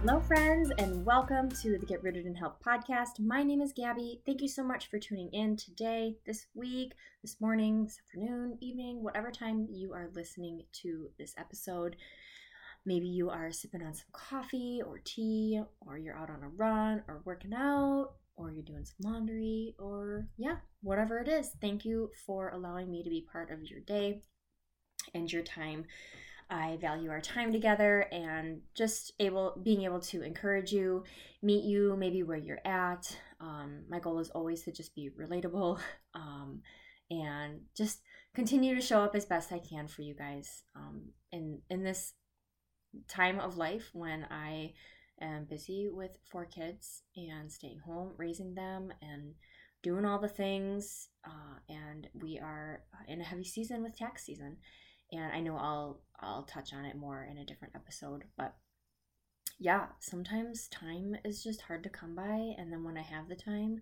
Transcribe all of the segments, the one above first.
Hello friends, and welcome to the Get Rooted in Health podcast. My name is Gabby. Thank you so much for tuning in today, this week, this morning, this afternoon, evening, whatever time you are listening to this episode. Maybe you are sipping on some coffee or tea, or you're out on a run or working out, or you're doing some laundry, or whatever it is. Thank you for allowing me to be part of your day and your time. I value our time together and just being able to encourage you, meet you maybe where you're at. My goal is always to just be relatable and just continue to show up as best I can for you guys in this time of life when I am busy with four kids and staying home, raising them, and doing all the things. And we are in a heavy season with tax season. And I know I'll touch on it more in a different episode, but sometimes time is just hard to come by, and then when I have the time,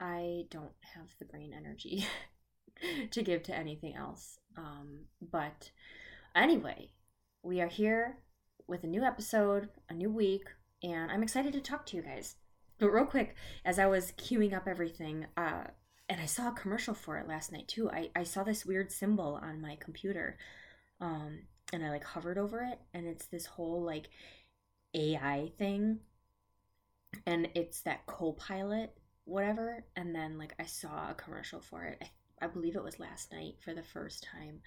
I don't have the brain energy to give to anything else. But anyway, we are here with a new episode, a new week, and I'm excited to talk to you guys. But real quick, as I was queuing up everything, and I saw a commercial for it last night too. I saw this weird symbol on my computer, and I hovered over it, and it's this whole AI thing, and it's that co-pilot whatever. And then I saw a commercial for it. I believe it was last night for the first time,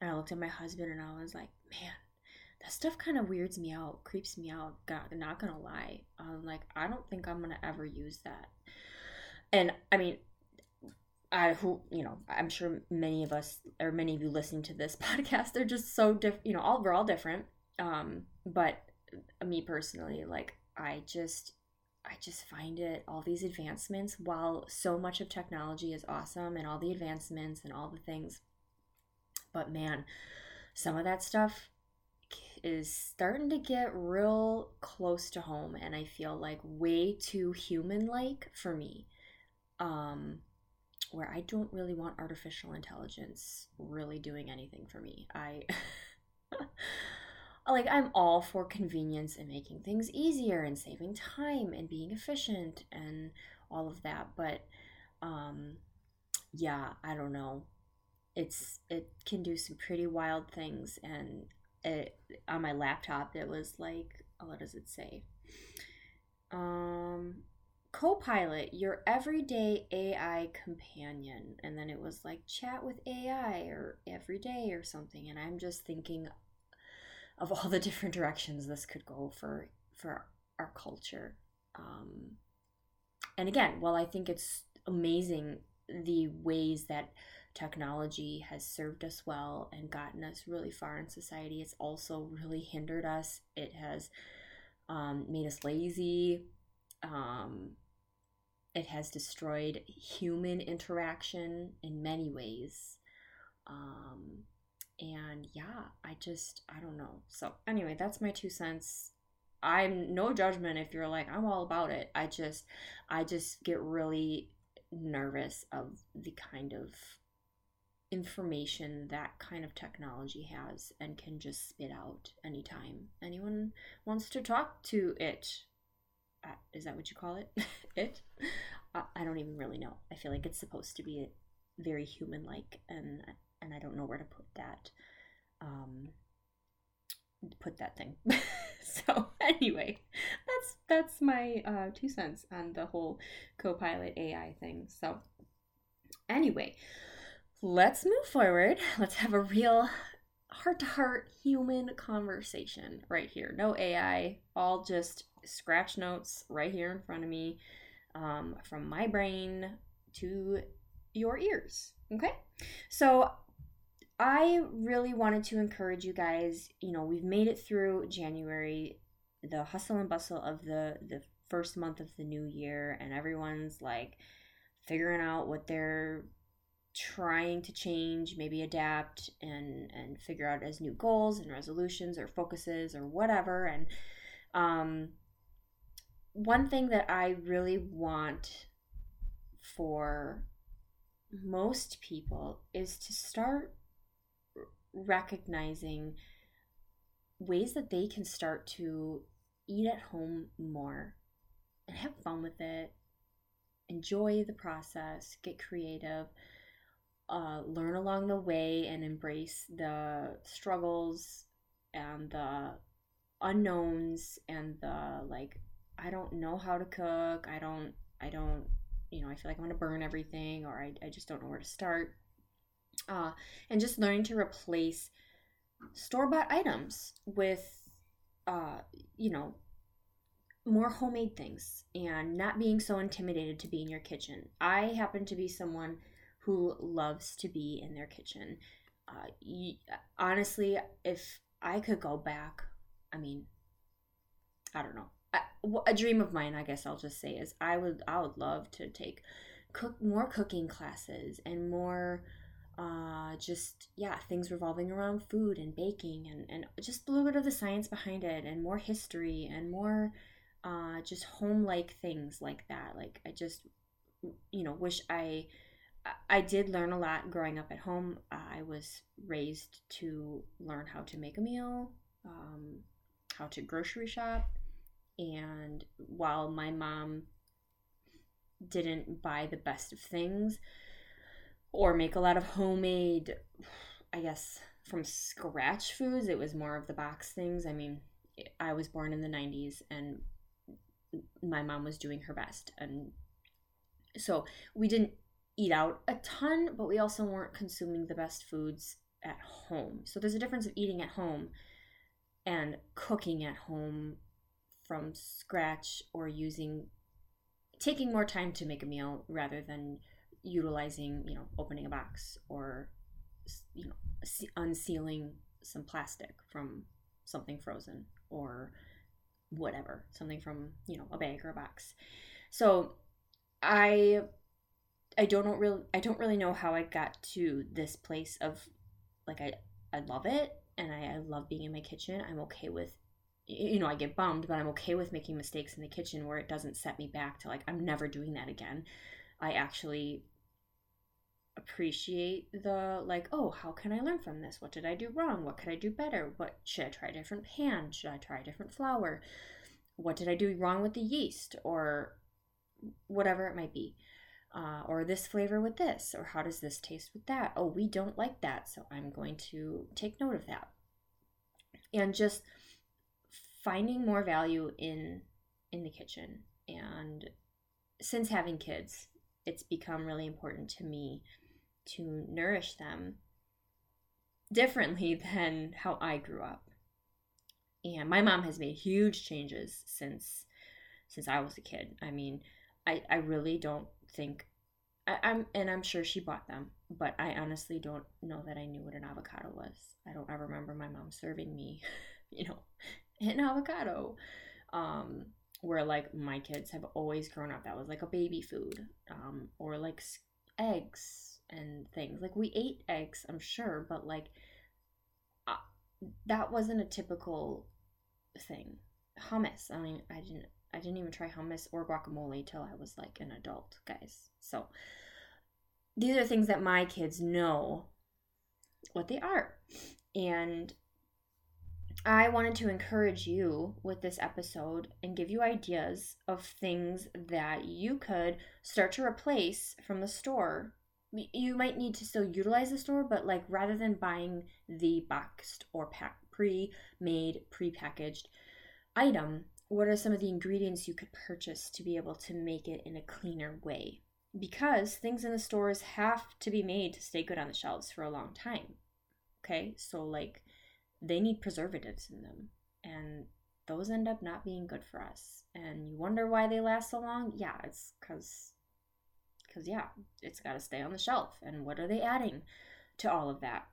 and I looked at my husband and I was like, man, that stuff kind of weirds me out, creeps me out. God, not gonna lie, I'm like, I don't think I'm gonna ever use that. And I mean, I'm sure many of us, or many of you listening to this podcast, they're just so different, we're all different. But me personally, I just find it, all these advancements, while so much of technology is awesome and all the advancements and all the things, but man, some of that stuff is starting to get real close to home, and I feel like way too human-like for me. Where I don't really want artificial intelligence really doing anything for me. I'm all for convenience and making things easier and saving time and being efficient and all of that. But, I don't know. It can do some pretty wild things. And on my laptop, it was what does it say? Copilot, your everyday AI companion. And then it was chat with AI or everyday or something. And I'm just thinking of all the different directions this could go for our culture. And again, while I think it's amazing the ways that technology has served us well and gotten us really far in society, it's also really hindered us. It has made us lazy. It has destroyed human interaction in many ways. I don't know. So anyway, that's my 2 cents. I'm no judgment if you're I'm all about it. I just get really nervous of the kind of information that kind of technology has and can just spit out anytime anyone wants to talk to it. Is that what you call it? I don't even really know. I feel like it's supposed to be very human-like, and I don't know where to put that thing. So anyway, that's that's my 2 cents on the whole Copilot AI thing. So anyway, let's move forward. Let's have a real heart-to-heart human conversation right here. No AI, all just scratch notes right here in front of me, from my brain to your ears. Okay? So I really wanted to encourage you guys, you know, we've made it through January, the hustle and bustle of the first month of the new year, and everyone's like figuring out what they're trying to change, maybe adapt and figure out as new goals and resolutions or focuses or whatever. And one thing that I really want for most people is to start recognizing ways that they can start to eat at home more and have fun with it, enjoy the process, get creative, learn along the way, and embrace the struggles and the unknowns and the, like, I don't know how to cook, I don't, you know, I feel like I'm gonna burn everything, or I just don't know where to start. And just learning to replace store-bought items with, you know, more homemade things, and not being so intimidated to be in your kitchen. I happen to be someone who loves to be in their kitchen. Honestly, if I could go back, I mean, I don't know. A dream of mine, I guess I'll just say, is I would love to take more cooking classes and more things revolving around food and baking and just a little bit of the science behind it, and more history, and more just home-like things like that. Like, I just, you know, wish I did learn a lot growing up at home. I was raised to learn how to make a meal, how to grocery shop, and while my mom didn't buy the best of things, or make a lot of homemade, I guess, from scratch foods, it was more of the box things. I mean, I was born in the 90s, and my mom was doing her best. And so we didn't eat out a ton, but we also weren't consuming the best foods at home. So there's a difference of eating at home and cooking at home from scratch, or taking more time to make a meal rather than utilizing, you know, opening a box, or, you know, unsealing some plastic from something frozen, or whatever, something from, you know, a bag or a box. So I don't really know how I got to this place of, like, I love it, and I love being in my kitchen. I'm okay with, you know, I get bummed, but I'm okay with making mistakes in the kitchen where it doesn't set me back to, like, I'm never doing that again. I actually appreciate the, like, oh, how can I learn from this? What did I do wrong? What could I do better? What should I try a different pan? Should I try a different flour? What did I do wrong with the yeast, or whatever it might be, or this flavor with this, or how does this taste with that? Oh, we don't like that, so I'm going to take note of that. And just finding more value in the kitchen. And since having kids, it's become really important to me to nourish them differently than how I grew up. And my mom has made huge changes since I was a kid. I mean, I really don't think, I'm sure she bought them, but I honestly don't know that I knew what an avocado was. I don't ever remember my mom serving me, you know, an avocado. Where, like, my kids have always grown up, that was like a baby food, or like eggs and things. Like, we ate eggs, I'm sure, but, like, that wasn't a typical thing. Hummus, I mean, I didn't even try hummus or guacamole till I was, like, an adult, guys. So these are things that my kids know what they are, and I wanted to encourage you with this episode and give you ideas of things that you could start to replace from the store. You might need to still utilize the store, but, like, rather than buying the boxed or pre-made, pre-packaged item, what are some of the ingredients you could purchase to be able to make it in a cleaner way? Because things in the stores have to be made to stay good on the shelves for a long time. Okay, so like they need preservatives in them, and those end up not being good for us. And you wonder why they last so long? Yeah, it's because it's got to stay on the shelf. And what are they adding to all of that?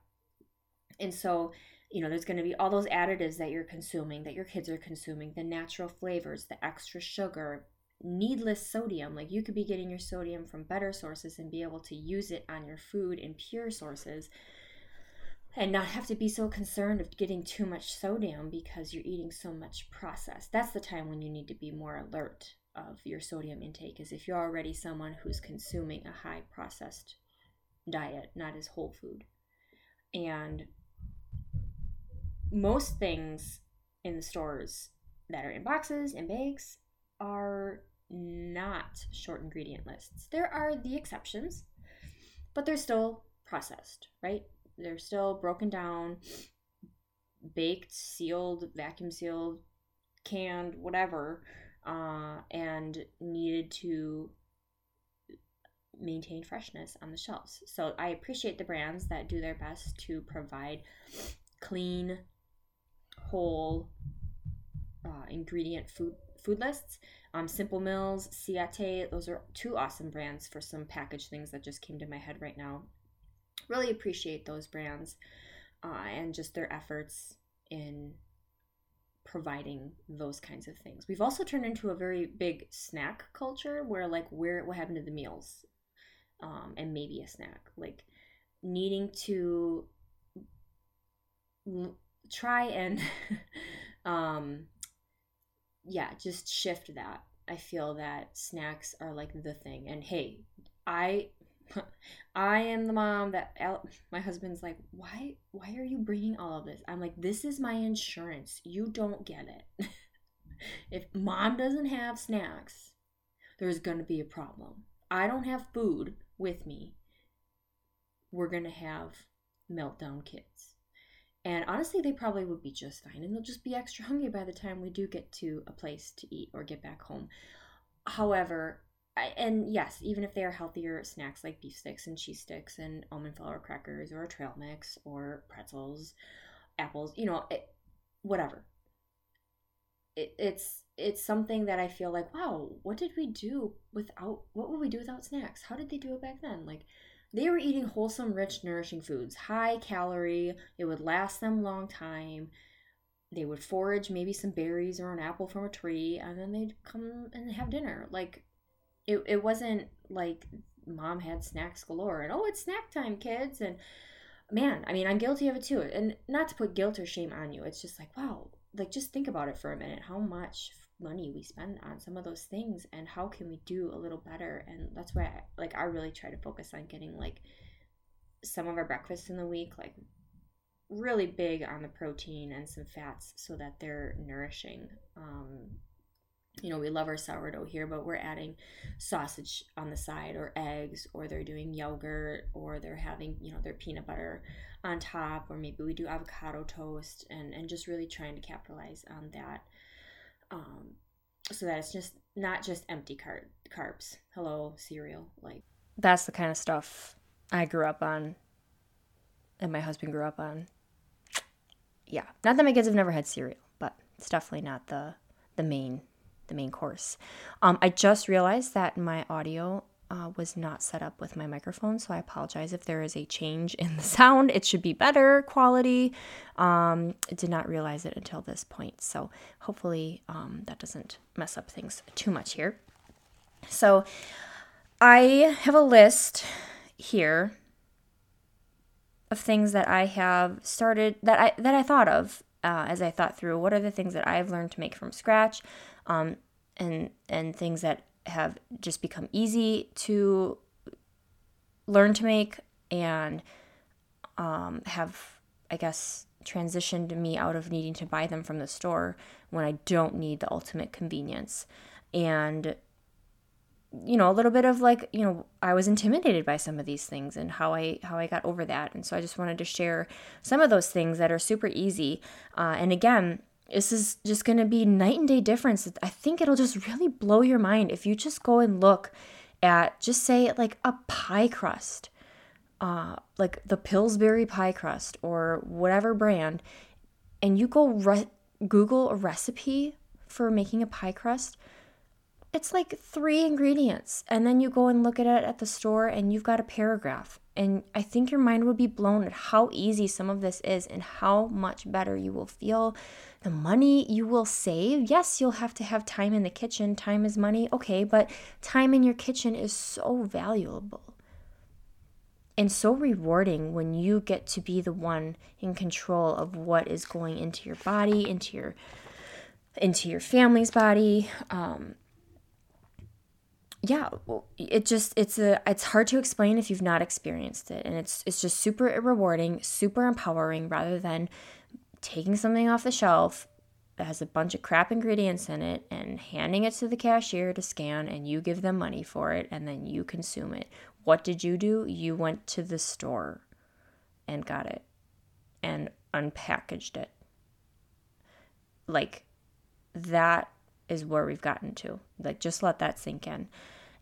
And so, you know, there's going to be all those additives that you're consuming, that your kids are consuming, the natural flavors, the extra sugar, needless sodium. Like you could be getting your sodium from better sources and be able to use it on your food in pure sources and not have to be so concerned of getting too much sodium because you're eating so much processed. That's the time when you need to be more alert of your sodium intake, is if you're already someone who's consuming a high processed diet, not as whole food. And most things in the stores that are in boxes and bags are not short ingredient lists. There are the exceptions, but they're still processed, right? They're still broken down, baked, sealed, vacuum sealed, canned, whatever, and needed to maintain freshness on the shelves. So I appreciate the brands that do their best to provide clean, whole ingredient food lists. Simple Mills, Ciate, those are two awesome brands for some packaged things that just came to my head right now. Really appreciate those brands and just their efforts in providing those kinds of things. We've also turned into a very big snack culture where like what happened to the meals and maybe a snack, like needing to try and just shift that. I feel that snacks are like the thing. And hey, I am the mom that my husband's like, why are you bringing all of this? I'm like, this is my insurance. You don't get it. If mom doesn't have snacks, there's going to be a problem. I don't have food with me. We're going to have meltdown kids. And honestly, they probably would be just fine, and they'll just be extra hungry by the time we do get to a place to eat or get back home. However, and yes, even if they are healthier snacks like beef sticks and cheese sticks and almond flour crackers or a trail mix or pretzels, apples, you know, whatever. It's something that I feel like, wow, what would we do without snacks? How did they do it back then? Like, they were eating wholesome, rich, nourishing foods, high calorie. It would last them a long time. They would forage maybe some berries or an apple from a tree, and then they'd come and have dinner. Like, it wasn't like mom had snacks galore and, oh, it's snack time, kids. And man, I mean, I'm guilty of it too. And not to put guilt or shame on you. It's just like, wow, like just think about it for a minute, how much money we spend on some of those things, and how can we do a little better? And that's why I really try to focus on getting like some of our breakfasts in the week like really big on the protein and some fats so that they're nourishing. You know, we love our sourdough here, but we're adding sausage on the side or eggs, or they're doing yogurt, or they're having, you know, their peanut butter on top, or maybe we do avocado toast and just really trying to capitalize on that. So that it's just not just empty carbs. Hello, cereal. Like, that's the kind of stuff I grew up on and my husband grew up on. Yeah. Not that my kids have never had cereal, but it's definitely not the main course. I just realized that my audio was not set up with my microphone, so I apologize if there is a change in the sound. It should be better quality. I did not realize it until this point, so hopefully that doesn't mess up things too much here. So I have a list here of things that I have started, that I thought of as I thought through what are the things that I've learned to make from scratch, and things that have just become easy to learn to make and have, I guess, transitioned me out of needing to buy them from the store when I don't need the ultimate convenience. And, you know, a little bit of like, you know, I was intimidated by some of these things and how I got over that. And so I just wanted to share some of those things that are super easy. And again, This is just going to be night and day difference. I think it'll just really blow your mind if you just go and look at, just say, like a pie crust, like the Pillsbury pie crust or whatever brand, and you go Google a recipe for making a pie crust. It's like 3 ingredients, and then you go and look at it at the store and you've got a paragraph. And I think your mind would be blown at how easy some of this is and how much better you will feel. The money you will save. Yes, you'll have to have time in the kitchen. Time is money. Okay, but time in your kitchen is so valuable and so rewarding when you get to be the one in control of what is going into your body, into your family's body. Yeah, it's hard to explain if you've not experienced it, and it's just super rewarding, super empowering, rather than taking something off the shelf that has a bunch of crap ingredients in it and handing it to the cashier to scan, and you give them money for it and then you consume it. What did you do? You went to the store and got it and unpackaged it. Like, that is where we've gotten to. Like, just let that sink in.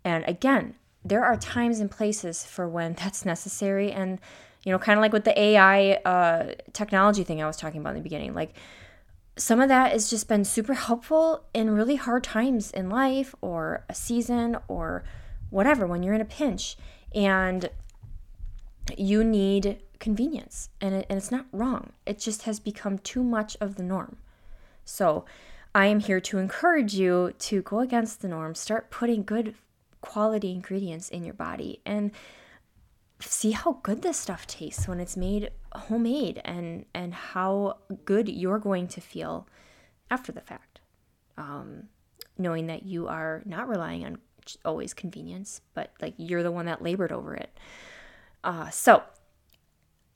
And again, there are times and places for when that's necessary. And, you know, kind of like with the AI technology thing I was talking about in the beginning, like some of that has just been super helpful in really hard times in life or a season or whatever, when you're in a pinch and you need convenience. And it's not wrong. It just has become too much of the norm. So I am here to encourage you to go against the norm, start putting good quality ingredients in your body, and see how good this stuff tastes when it's made homemade, and how good you're going to feel after the fact, knowing that you are not relying on always convenience, but like you're the one that labored over it. So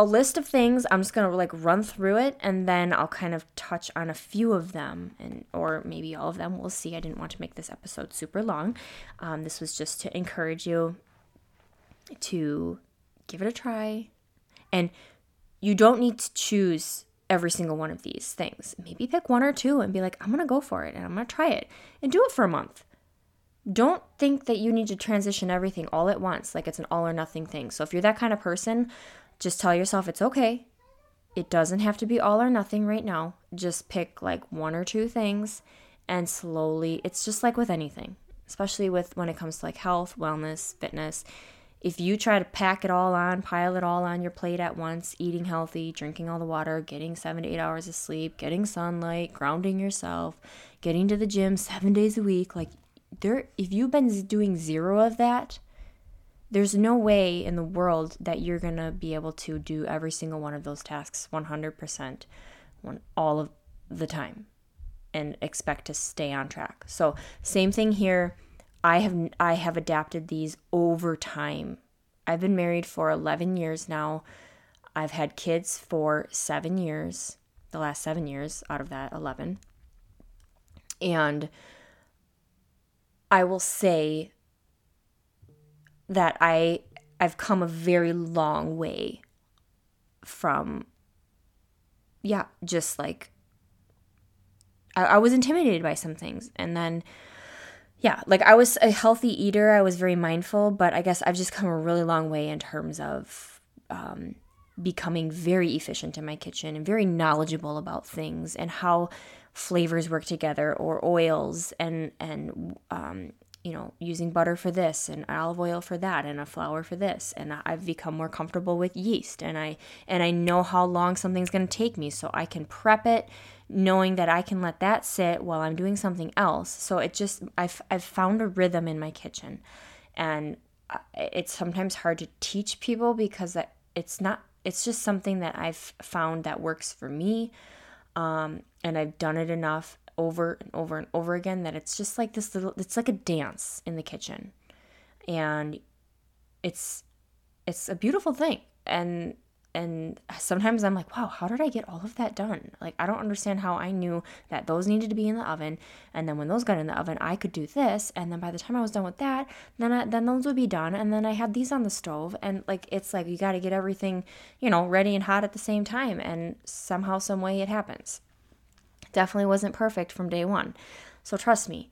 a list of things, I'm just going to like run through it, and then I'll kind of touch on a few of them, and or maybe all of them. We'll see. I didn't want to make this episode super long. This was just to encourage you to give it a try. And you don't need to choose every single one of these things. Maybe pick one or two and be like, I'm going to go for it and I'm going to try it, and do it for a month. Don't think that you need to transition everything all at once, like it's an all or nothing thing. So if you're that kind of person, just tell yourself it's okay. It doesn't have to be all or nothing right now. Just pick like one or two things and slowly, it's just like with anything, especially with when it comes to like health, wellness, fitness. If you try to pack it all on, pile it all on your plate at once, eating healthy, drinking all the water, getting 7 to 8 hours of sleep, getting sunlight, grounding yourself, getting to the gym 7 days a week, like there, if you've been doing zero of that, there's no way in the world that you're going to be able to do every single one of those tasks 100% all of the time and expect to stay on track. So same thing here. I have adapted these over time. I've been married for 11 years now. I've had kids for 7 years, the last 7 years out of that 11. And I will say that I've come a very long way from, yeah, just like, I was intimidated by some things. And then, yeah, like I was a healthy eater. I was very mindful, but I guess I've just come a really long way in terms of becoming very efficient in my kitchen and very knowledgeable about things and how flavors work together, or oils, and you know, using butter for this and olive oil for that and a flour for this. And I've become more comfortable with yeast, and I know how long something's going to take me, so I can prep it knowing that I can let that sit while I'm doing something else. So it just, I've found a rhythm in my kitchen, and it's sometimes hard to teach people because it's just something that I've found that works for me. And I've done it enough over and over and over again that it's just like this little, it's like a dance in the kitchen, and it's a beautiful thing. And sometimes I'm like, wow, how did I get all of that done? Like, I don't understand how I knew that those needed to be in the oven, and then when those got in the oven, I could do this, and then by the time I was done with that, then those would be done, and then I had these on the stove, and like, it's like, you got to get everything, you know, ready and hot at the same time, and somehow, some way it happens. Definitely wasn't perfect from day one. So trust me,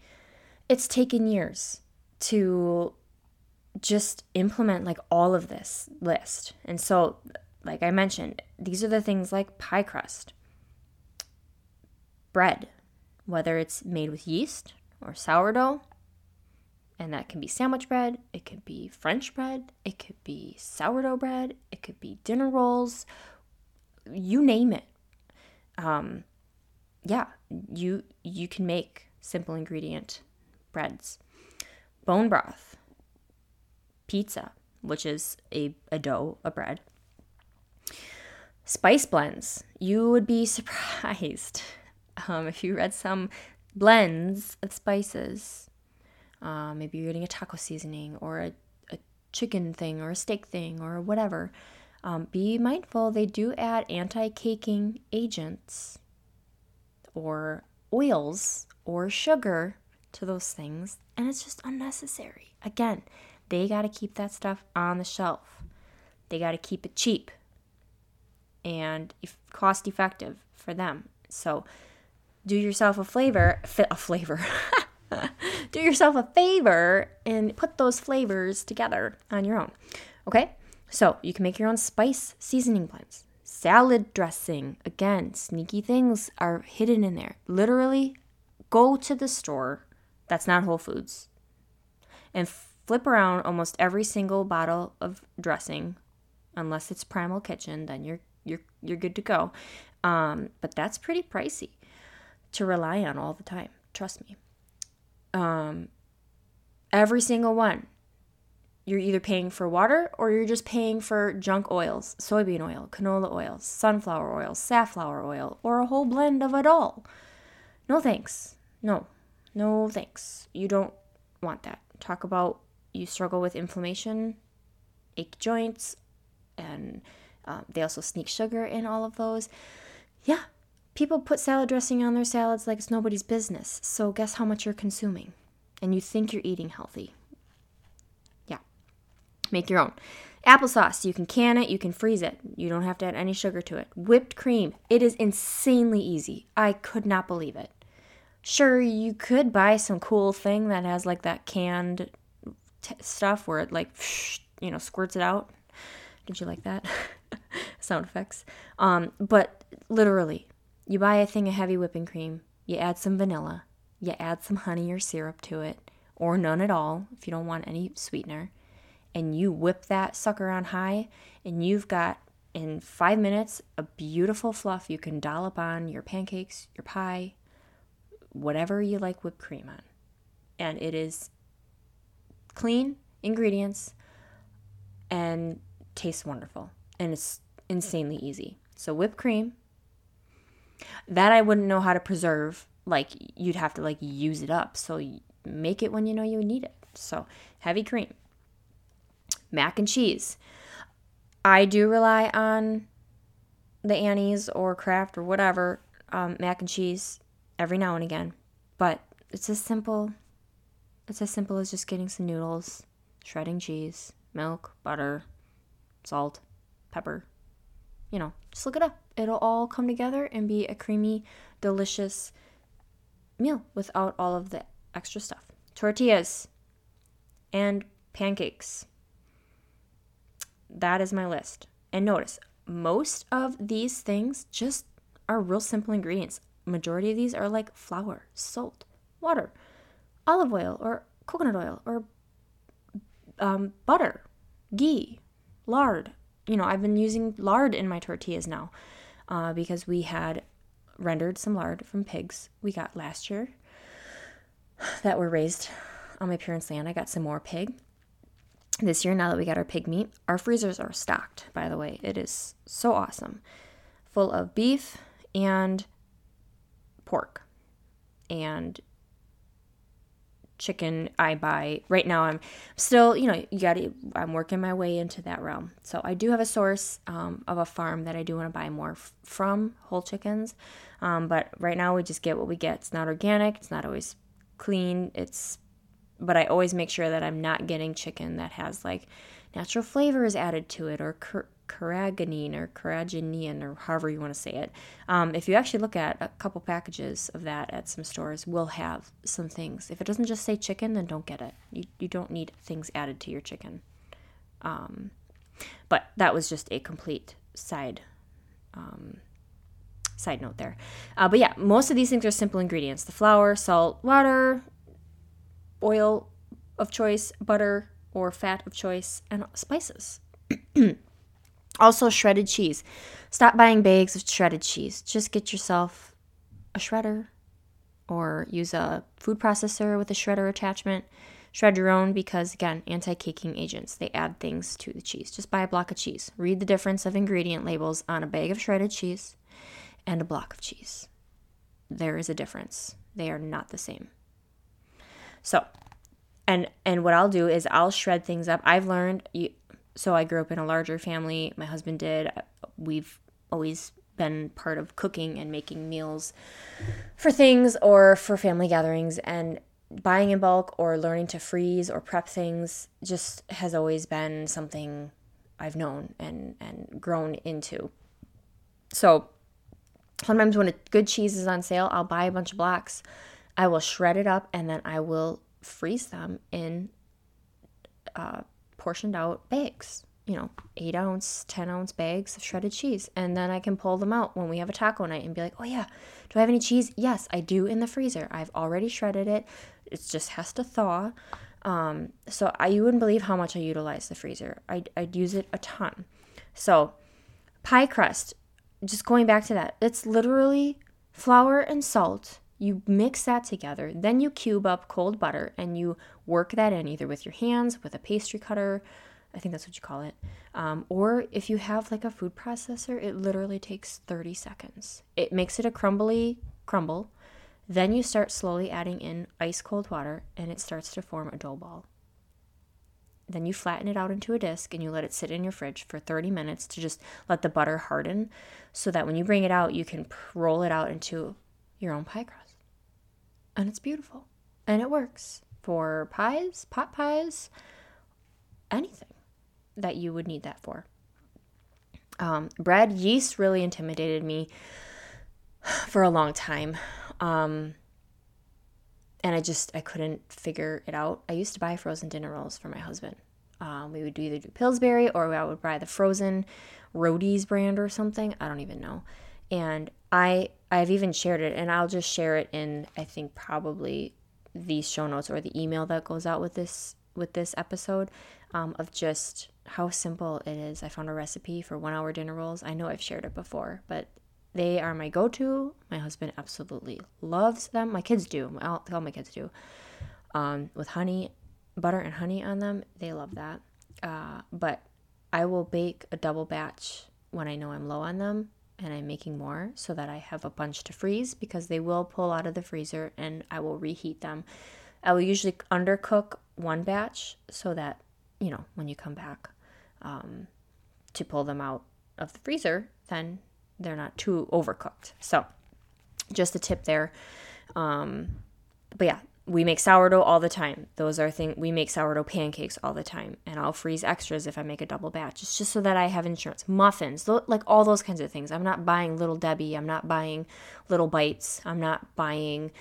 it's taken years to just implement like all of this list. And so, like I mentioned, these are the things like pie crust, bread, whether it's made with yeast or sourdough, and that can be sandwich bread, it could be French bread, it could be sourdough bread, it could be dinner rolls, you name it. You can make simple ingredient breads. Bone broth, pizza, which is a dough, a bread. Spice blends. You would be surprised if you read some blends of spices. Maybe you're getting a taco seasoning or a chicken thing or a steak thing or whatever. Be mindful, they do add anti-caking agents or oils or sugar to those things, and it's just unnecessary. Again, they got to keep that stuff on the shelf. They got to keep it cheap and cost effective for them. So do yourself do yourself a favor and put those flavors together on your own. Okay? So you can make your own spice seasoning blends. Salad dressing. Again, sneaky things are hidden in there. Literally, go to the store that's not Whole Foods and flip around almost every single bottle of dressing, unless it's Primal Kitchen, then you're good to go. But that's pretty pricey to rely on all the time. Trust me. Every single one, you're either paying for water or you're just paying for junk oils, soybean oil, canola oil, sunflower oil, safflower oil, or a whole blend of it all. No thanks. No thanks. You don't want that. Talk about you struggle with inflammation, ache joints, and they also sneak sugar in all of those. Yeah, people put salad dressing on their salads like it's nobody's business. So guess how much you're consuming, and you think you're eating healthy. Yeah, make your own. Applesauce, you can can it, you can freeze it. You don't have to add any sugar to it. Whipped cream, it is insanely easy. I could not believe it. Sure, you could buy some cool thing that has like that canned stuff where it like, squirts it out. Did you like that? Sound effects. But literally, you buy a thing of heavy whipping cream, you add some vanilla, you add some honey or syrup to it, or none at all if you don't want any sweetener, and you whip that sucker on high, and you've got, in 5 minutes, a beautiful fluff you can dollop on your pancakes, your pie, whatever you like whipped cream on. And it is clean ingredients and tastes wonderful, and it's insanely easy. So whipped cream, that I wouldn't know how to preserve, like you'd have to like use it up, so make it when you know you need it. So heavy cream. Mac and cheese, I do rely on the Annie's or Kraft or whatever mac and cheese every now and again, but it's as simple as just getting some noodles, shredding cheese, milk, butter, salt, pepper, just look it up. It'll all come together and be a creamy, delicious meal without all of the extra stuff. Tortillas and pancakes. That is my list. And notice, most of these things just are real simple ingredients. Majority of these are like flour, salt, water, olive oil or coconut oil or butter, ghee, lard. I've been using lard in my tortillas now because we had rendered some lard from pigs we got last year that were raised on my parents' land. I got some more pig this year now that we got our pig meat. Our freezers are stocked, by the way. It is so awesome. Full of beef and pork and chicken. I buy right now. I'm still, I'm working my way into that realm. So I do have a source of a farm that I do want to buy more from, whole chickens. But right now we just get what we get. It's not organic. It's not always clean. But I always make sure that I'm not getting chicken that has like natural flavors added to it or carrageenan or carrageenan or however you want to say it. If you actually look at a couple packages of that at some stores, will have some things. If it doesn't just say chicken, then don't get it. You don't need things added to your chicken. But that was just a complete side note there. But yeah, most of these things are simple ingredients. The flour, salt, water, oil of choice, butter or fat of choice, and spices. Also, shredded cheese. Stop buying bags of shredded cheese. Just get yourself a shredder or use a food processor with a shredder attachment. Shred your own because, again, anti-caking agents. They add things to the cheese. Just buy a block of cheese. Read the difference of ingredient labels on a bag of shredded cheese and a block of cheese. There is a difference. They are not the same. So, and what I'll do is I'll shred things up. I've learned... So I grew up in a larger family. My husband did. We've always been part of cooking and making meals for things or for family gatherings. And buying in bulk or learning to freeze or prep things just has always been something I've known and grown into. So sometimes when a good cheese is on sale, I'll buy a bunch of blocks. I will shred it up and then I will freeze them in portioned out bags, 8 ounce, 10 ounce bags of shredded cheese, and then I can pull them out when we have a taco night and be like, oh yeah, do I have any cheese? Yes, I do, in the freezer. I've already shredded it. It just has to thaw. So you wouldn't believe how much I utilize the freezer. I'd use it a ton. So pie crust, just going back to that, it's literally flour and salt. You mix that together, then you cube up cold butter and you work that in either with your hands, with a pastry cutter, I think that's what you call it, or if you have like a food processor, it literally takes 30 seconds. It makes it a crumbly crumble, then you start slowly adding in ice cold water and it starts to form a dough ball. Then you flatten it out into a disc and you let it sit in your fridge for 30 minutes to just let the butter harden so that when you bring it out, you can roll it out into your own pie crust. And it's beautiful. And it works for pies, pot pies, anything that you would need that for. Bread, yeast really intimidated me for a long time. And I couldn't figure it out. I used to buy frozen dinner rolls for my husband. We would either do Pillsbury or I would buy the frozen Rhodes brand or something. I don't even know. And I've even shared it, and I'll just share it in, I think, probably these show notes or the email that goes out with this episode, of just how simple it is. I found a recipe for 1 hour dinner rolls. I know I've shared it before, but they are my go-to. My husband absolutely loves them. My kids do. All my kids do. With honey, butter and honey on them. They love that. But I will bake a double batch when I know I'm low on them. And I'm making more so that I have a bunch to freeze because they will pull out of the freezer and I will reheat them. I will usually undercook one batch so that, when you come back to pull them out of the freezer, then they're not too overcooked. So just a tip there. But yeah, we make sourdough all the time. Those are things, we make sourdough pancakes all the time, and I'll freeze extras if I make a double batch. It's just so that I have insurance. Muffins, like all those kinds of things. I'm not buying Little Debbie. I'm not buying Little Bites. I'm not buying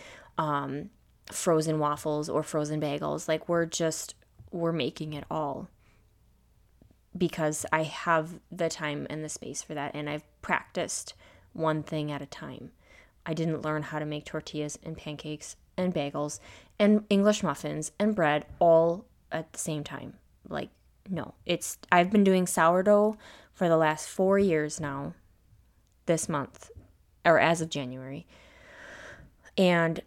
frozen waffles or frozen bagels. Like we're making it all because I have the time and the space for that, and I've practiced one thing at a time. I didn't learn how to make tortillas and pancakes and bagels and English muffins and bread all at the same time. Like, no, I've been doing sourdough for the last 4 years now, this month, or as of January. And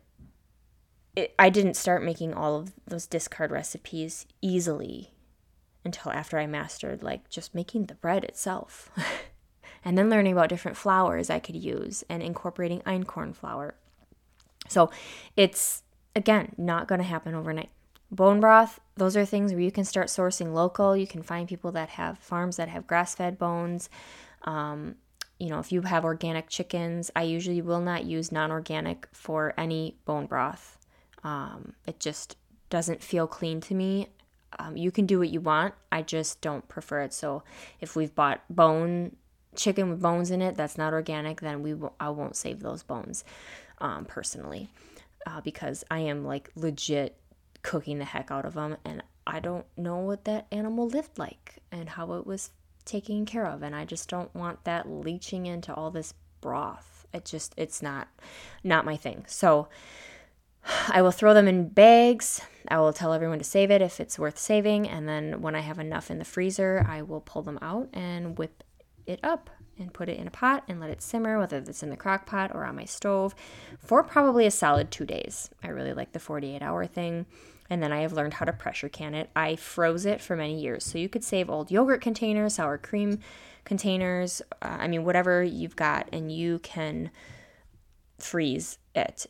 I didn't start making all of those discard recipes easily until after I mastered, just making the bread itself. And then learning about different flours I could use and incorporating einkorn flour. So it's, again, not going to happen overnight. Bone broth, those are things where you can start sourcing local. You can find people that have farms that have grass-fed bones. If you have organic chickens, I usually will not use non-organic for any bone broth. It just doesn't feel clean to me. You can do what you want. I just don't prefer it. So if we've bought chicken with bones in it that's not organic, then I won't save those bones personally because I am like legit cooking the heck out of them, and I don't know what that animal lived like and how it was taken care of, and I just don't want that leaching into all this broth. It's not my thing. So I will throw them in bags. I will tell everyone to save it if it's worth saving, and then when I have enough in the freezer, I will pull them out and whip it up and put it in a pot and let it simmer, whether it's in the crock pot or on my stove, for probably a solid 2 days. I really like the 48-hour thing. And then I have learned how to pressure can it. I froze it for many years. So you could save old yogurt containers, sour cream containers, whatever you've got, and you can freeze it.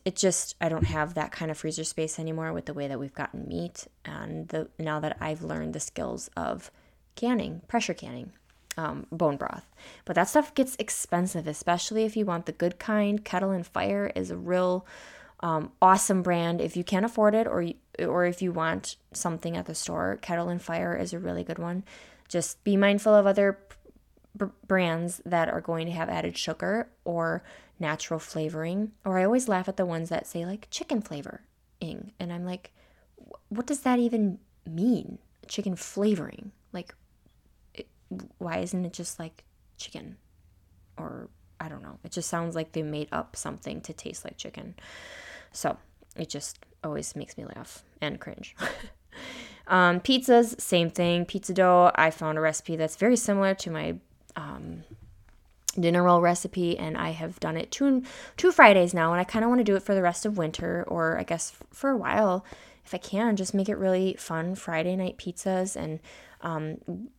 I don't have that kind of freezer space anymore with the way that we've gotten meat, and now that I've learned the skills of canning, pressure canning. Bone broth. But that stuff gets expensive, especially if you want the good kind. Kettle and Fire is a real awesome brand. If you can't afford it or if you want something at the store, Kettle and Fire is a really good one. Just be mindful of other brands that are going to have added sugar or natural flavoring. Or I always laugh at the ones that say like chicken flavoring. And I'm like, what does that even mean? Chicken flavoring? Like, why isn't it just like chicken? Or I don't know. It just sounds like they made up something to taste like chicken. So it just always makes me laugh and cringe. Pizzas, same thing. Pizza dough, I found a recipe that's very similar to my dinner roll recipe, and I have done it two Fridays now, and I kind of want to do it for the rest of winter, or I guess for a while if I can. Just make it really fun Friday night pizzas, and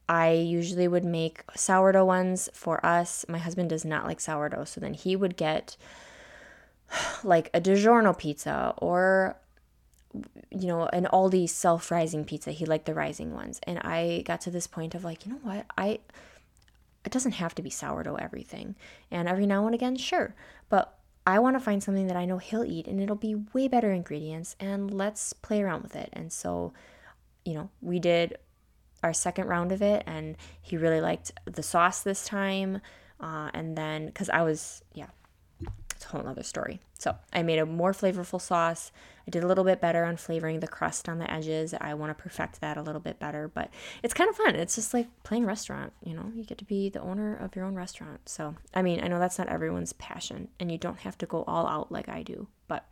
I usually would make sourdough ones for us. My husband does not like sourdough, so then he would get like a DiGiorno pizza or, an Aldi self-rising pizza. He liked the rising ones. And I got to this point of like, you know what? It doesn't have to be sourdough everything. And every now and again, sure. But I want to find something that I know he'll eat, and it'll be way better ingredients, and let's play around with it. And so, we did our second round of it, and he really liked the sauce this time, and then, because it's a whole other story. So I made a more flavorful sauce. I did a little bit better on flavoring the crust on the edges. I want to perfect that a little bit better, but it's kind of fun. It's just like playing restaurant, you get to be the owner of your own restaurant. So, I know that's not everyone's passion, and you don't have to go all out like I do, but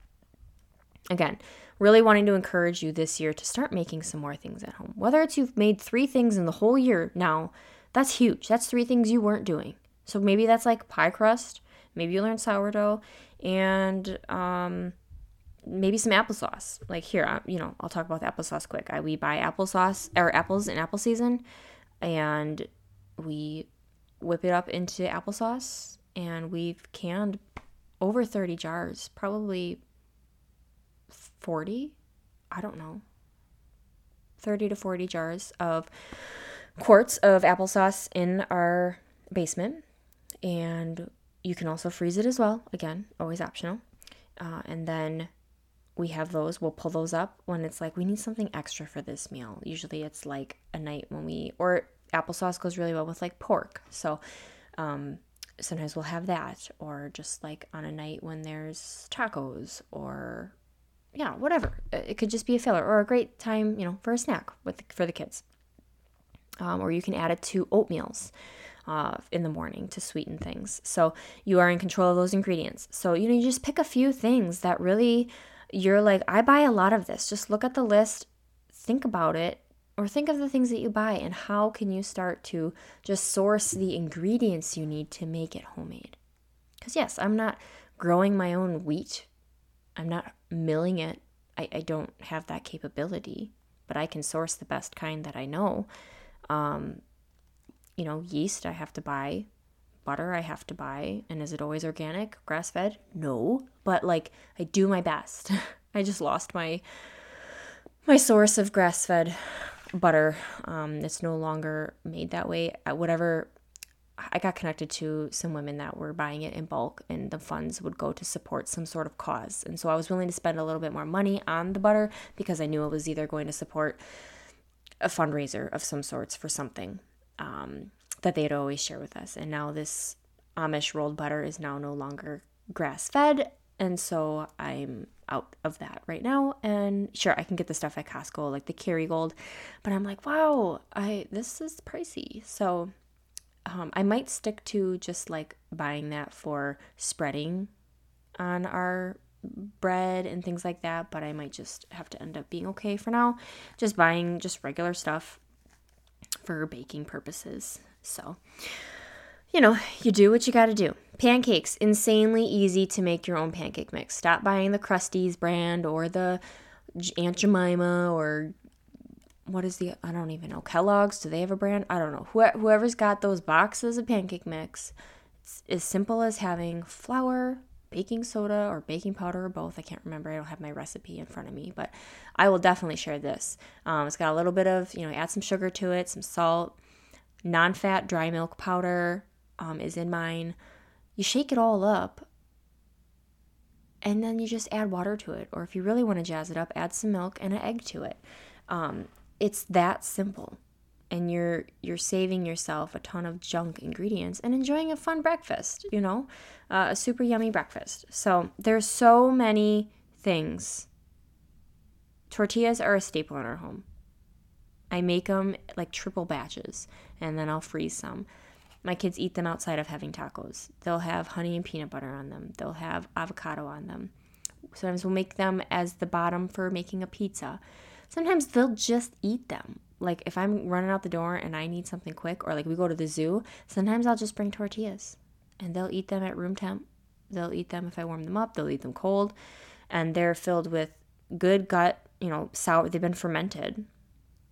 again, really wanting to encourage you this year to start making some more things at home. Whether it's you've made 3 things in the whole year now, that's huge. That's 3 things you weren't doing. So maybe that's like pie crust. Maybe you learned sourdough, and maybe some applesauce. Like here, I'll talk about the applesauce quick. We buy applesauce or apples in apple season, and we whip it up into applesauce, and we've canned over 30 jars, probably 40, 30 to 40 jars of quarts of applesauce in our basement, and you can also freeze it as well. Again, always optional. And then we have those. We'll pull those up when it's like we need something extra for this meal. Usually it's like a night or applesauce goes really well with like pork. So sometimes we'll have that, or just like on a night when there's tacos or whatever. It could just be a filler or a great time, for a snack for the kids. Or you can add it to oatmeals in the morning to sweeten things. So you are in control of those ingredients. So, you just pick a few things that really you're like, I buy a lot of this. Just look at the list, think about it, or think of the things that you buy and how can you start to just source the ingredients you need to make it homemade. Because yes, I'm not growing my own wheat. I'm not milling it. I don't have that capability, but I can source the best kind that I know. Yeast I have to buy, butter I have to buy, and is it always organic, grass-fed? No, but like I do my best. I just lost my source of grass-fed butter. It's no longer made that way. Whatever, I got connected to some women that were buying it in bulk, and the funds would go to support some sort of cause. And so I was willing to spend a little bit more money on the butter because I knew it was either going to support a fundraiser of some sorts for something that they'd always share with us. And now this Amish rolled butter is now no longer grass-fed, and so I'm out of that right now. And sure, I can get the stuff at Costco, like the Kerrygold, but I'm like, wow, this is pricey. So I might stick to just like buying that for spreading on our bread and things like that, but I might just have to end up being okay for now, just buying just regular stuff for baking purposes. So, you know, you do what you got to do. Pancakes, insanely easy to make your own pancake mix. Stop buying the Krusty's brand or the Aunt Jemima or I don't even know, Kellogg's, do they have a brand? I don't know. Whoever's got those boxes of pancake mix, it's as simple as having flour, baking soda or baking powder or both. I can't remember. I don't have my recipe in front of me, but I will definitely share this. It's got a little bit of, add some sugar to it, some salt, non-fat dry milk powder is in mine. You shake it all up and then you just add water to it. Or if you really want to jazz it up, add some milk and an egg to it. It's that simple. And you're saving yourself a ton of junk ingredients and enjoying a fun breakfast, a super yummy breakfast. So there's so many things. Tortillas are a staple in our home. I make them like triple batches, and then I'll freeze some. My kids eat them outside of having tacos. They'll have honey and peanut butter on them. They'll have avocado on them. Sometimes we'll make them as the bottom for making a pizza. Sometimes they'll just eat them. Like if I'm running out the door and I need something quick, or like we go to the zoo, sometimes I'll just bring tortillas and they'll eat them at room temp. They'll eat them if I warm them up. They'll eat them cold, and they're filled with good gut, sour. They've been fermented,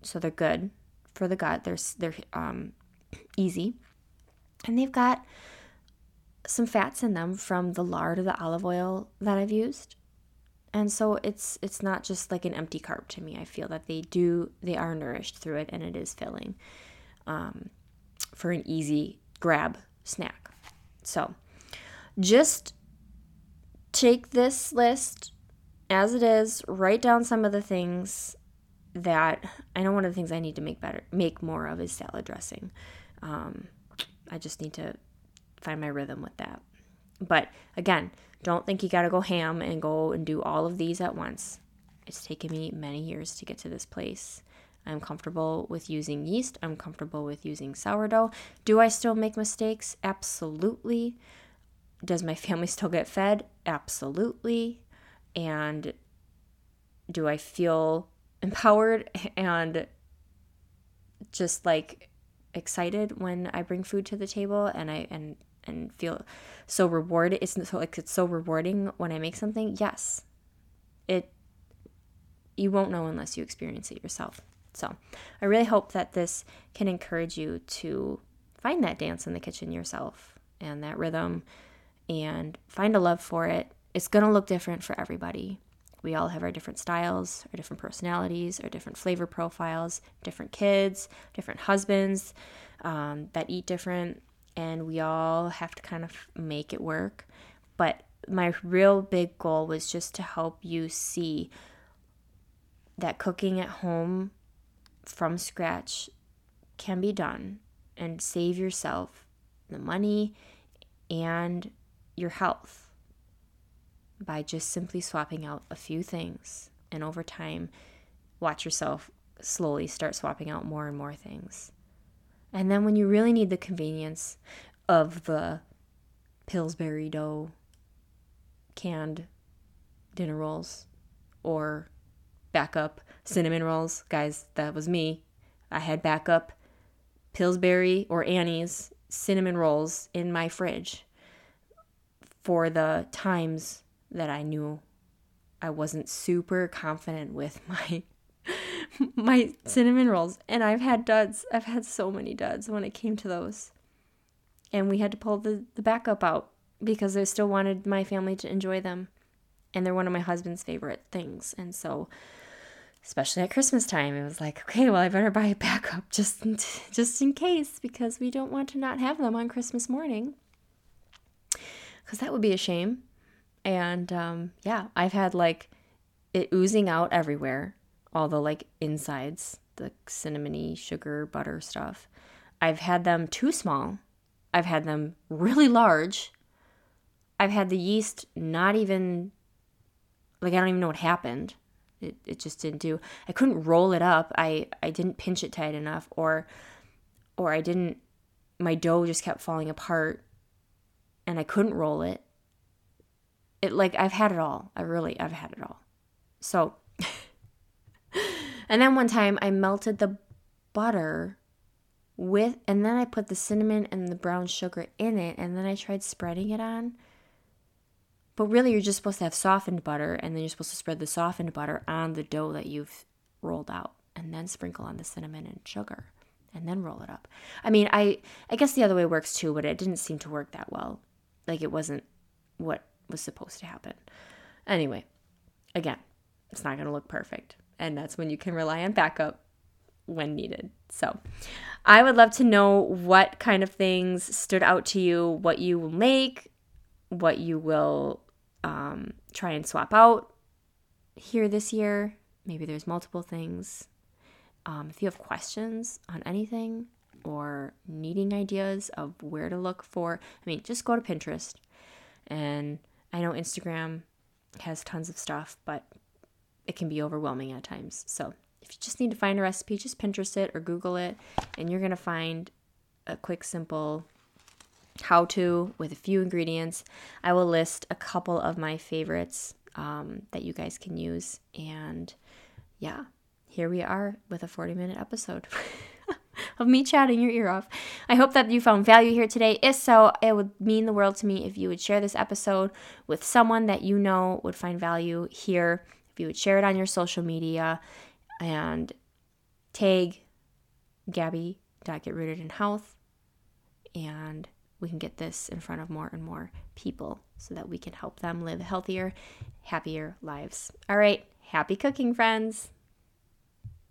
so they're good for the gut. They're easy, and they've got some fats in them from the lard or the olive oil that I've used. And so it's not just like an empty carb to me. I feel that they are nourished through it, and it is filling for an easy grab snack. So just take this list as it is, write down some of the things that I know one of the things I need to make more of is salad dressing. I just need to find my rhythm with that. But again, don't think you got to go ham and go and do all of these at once. It's taken me many years to get to this place. I'm comfortable with using yeast. I'm comfortable with using sourdough. Do I still make mistakes? Absolutely. Does my family still get fed? Absolutely. And do I feel empowered and just like excited when I bring food to the table and feel so rewarded? It's so rewarding when I make something. Yes. You won't know unless you experience it yourself. So I really hope that this can encourage you to find that dance in the kitchen yourself and that rhythm and find a love for it. It's going to look different for everybody. We all have our different styles, our different personalities, our different flavor profiles, different kids, different husbands that eat different. And we all have to kind of make it work. But my real big goal was just to help you see that cooking at home from scratch can be done and save yourself the money and your health by just simply swapping out a few things. And over time, watch yourself slowly start swapping out more and more things. And then when you really need the convenience of the Pillsbury dough canned dinner rolls or backup cinnamon rolls, guys, that was me. I had backup Pillsbury or Annie's cinnamon rolls in my fridge for the times that I knew I wasn't super confident with my cinnamon rolls. And I've had duds. I've had so many duds when it came to those. And we had to pull the backup out because I still wanted my family to enjoy them. And they're one of my husband's favorite things. And so, especially at Christmas time, it was like, okay, well, I better buy a backup just in case, because we don't want to not have them on Christmas morning, because that would be a shame. And I've had like it oozing out everywhere. All the like insides the cinnamony sugar butter stuff. I've had them too small. I've had them really large. I've had the yeast not even, like, I don't even know what happened. It just didn't do. I couldn't roll it up. I didn't pinch it tight enough, or I didn't, my dough just kept falling apart and I couldn't roll it. I've had it all. I've had it all. So, and then one time I melted the butter and then I put the cinnamon and the brown sugar in it, and then I tried spreading it on. But really, you're just supposed to have softened butter, and then you're supposed to spread the softened butter on the dough that you've rolled out, and then sprinkle on the cinnamon and sugar, and then roll it up. I mean, I guess the other way works too, but it didn't seem to work that well. Like, it wasn't what was supposed to happen. Anyway, again, it's not going to look perfect, and that's when you can rely on backup when needed. So I would love to know what kind of things stood out to you, what you will make, what you will try and swap out here this year. Maybe there's multiple things. If you have questions on anything or needing ideas of where to look for, just go to Pinterest. And I know Instagram has tons of stuff, but it can be overwhelming at times. So if you just need to find a recipe, just Pinterest it or Google it, and you're going to find a quick, simple how-to with a few ingredients. I will list a couple of my favorites that you guys can use. And yeah, here we are with a 40-minute episode of me chatting your ear off. I hope that you found value here today. If so, it would mean the world to me if you would share this episode with someone that you know would find value here, if you would share it on your social media, and tag Gabby.GetRootedInHealth, and we can get this in front of more and more people so that we can help them live healthier, happier lives. All right, happy cooking, friends.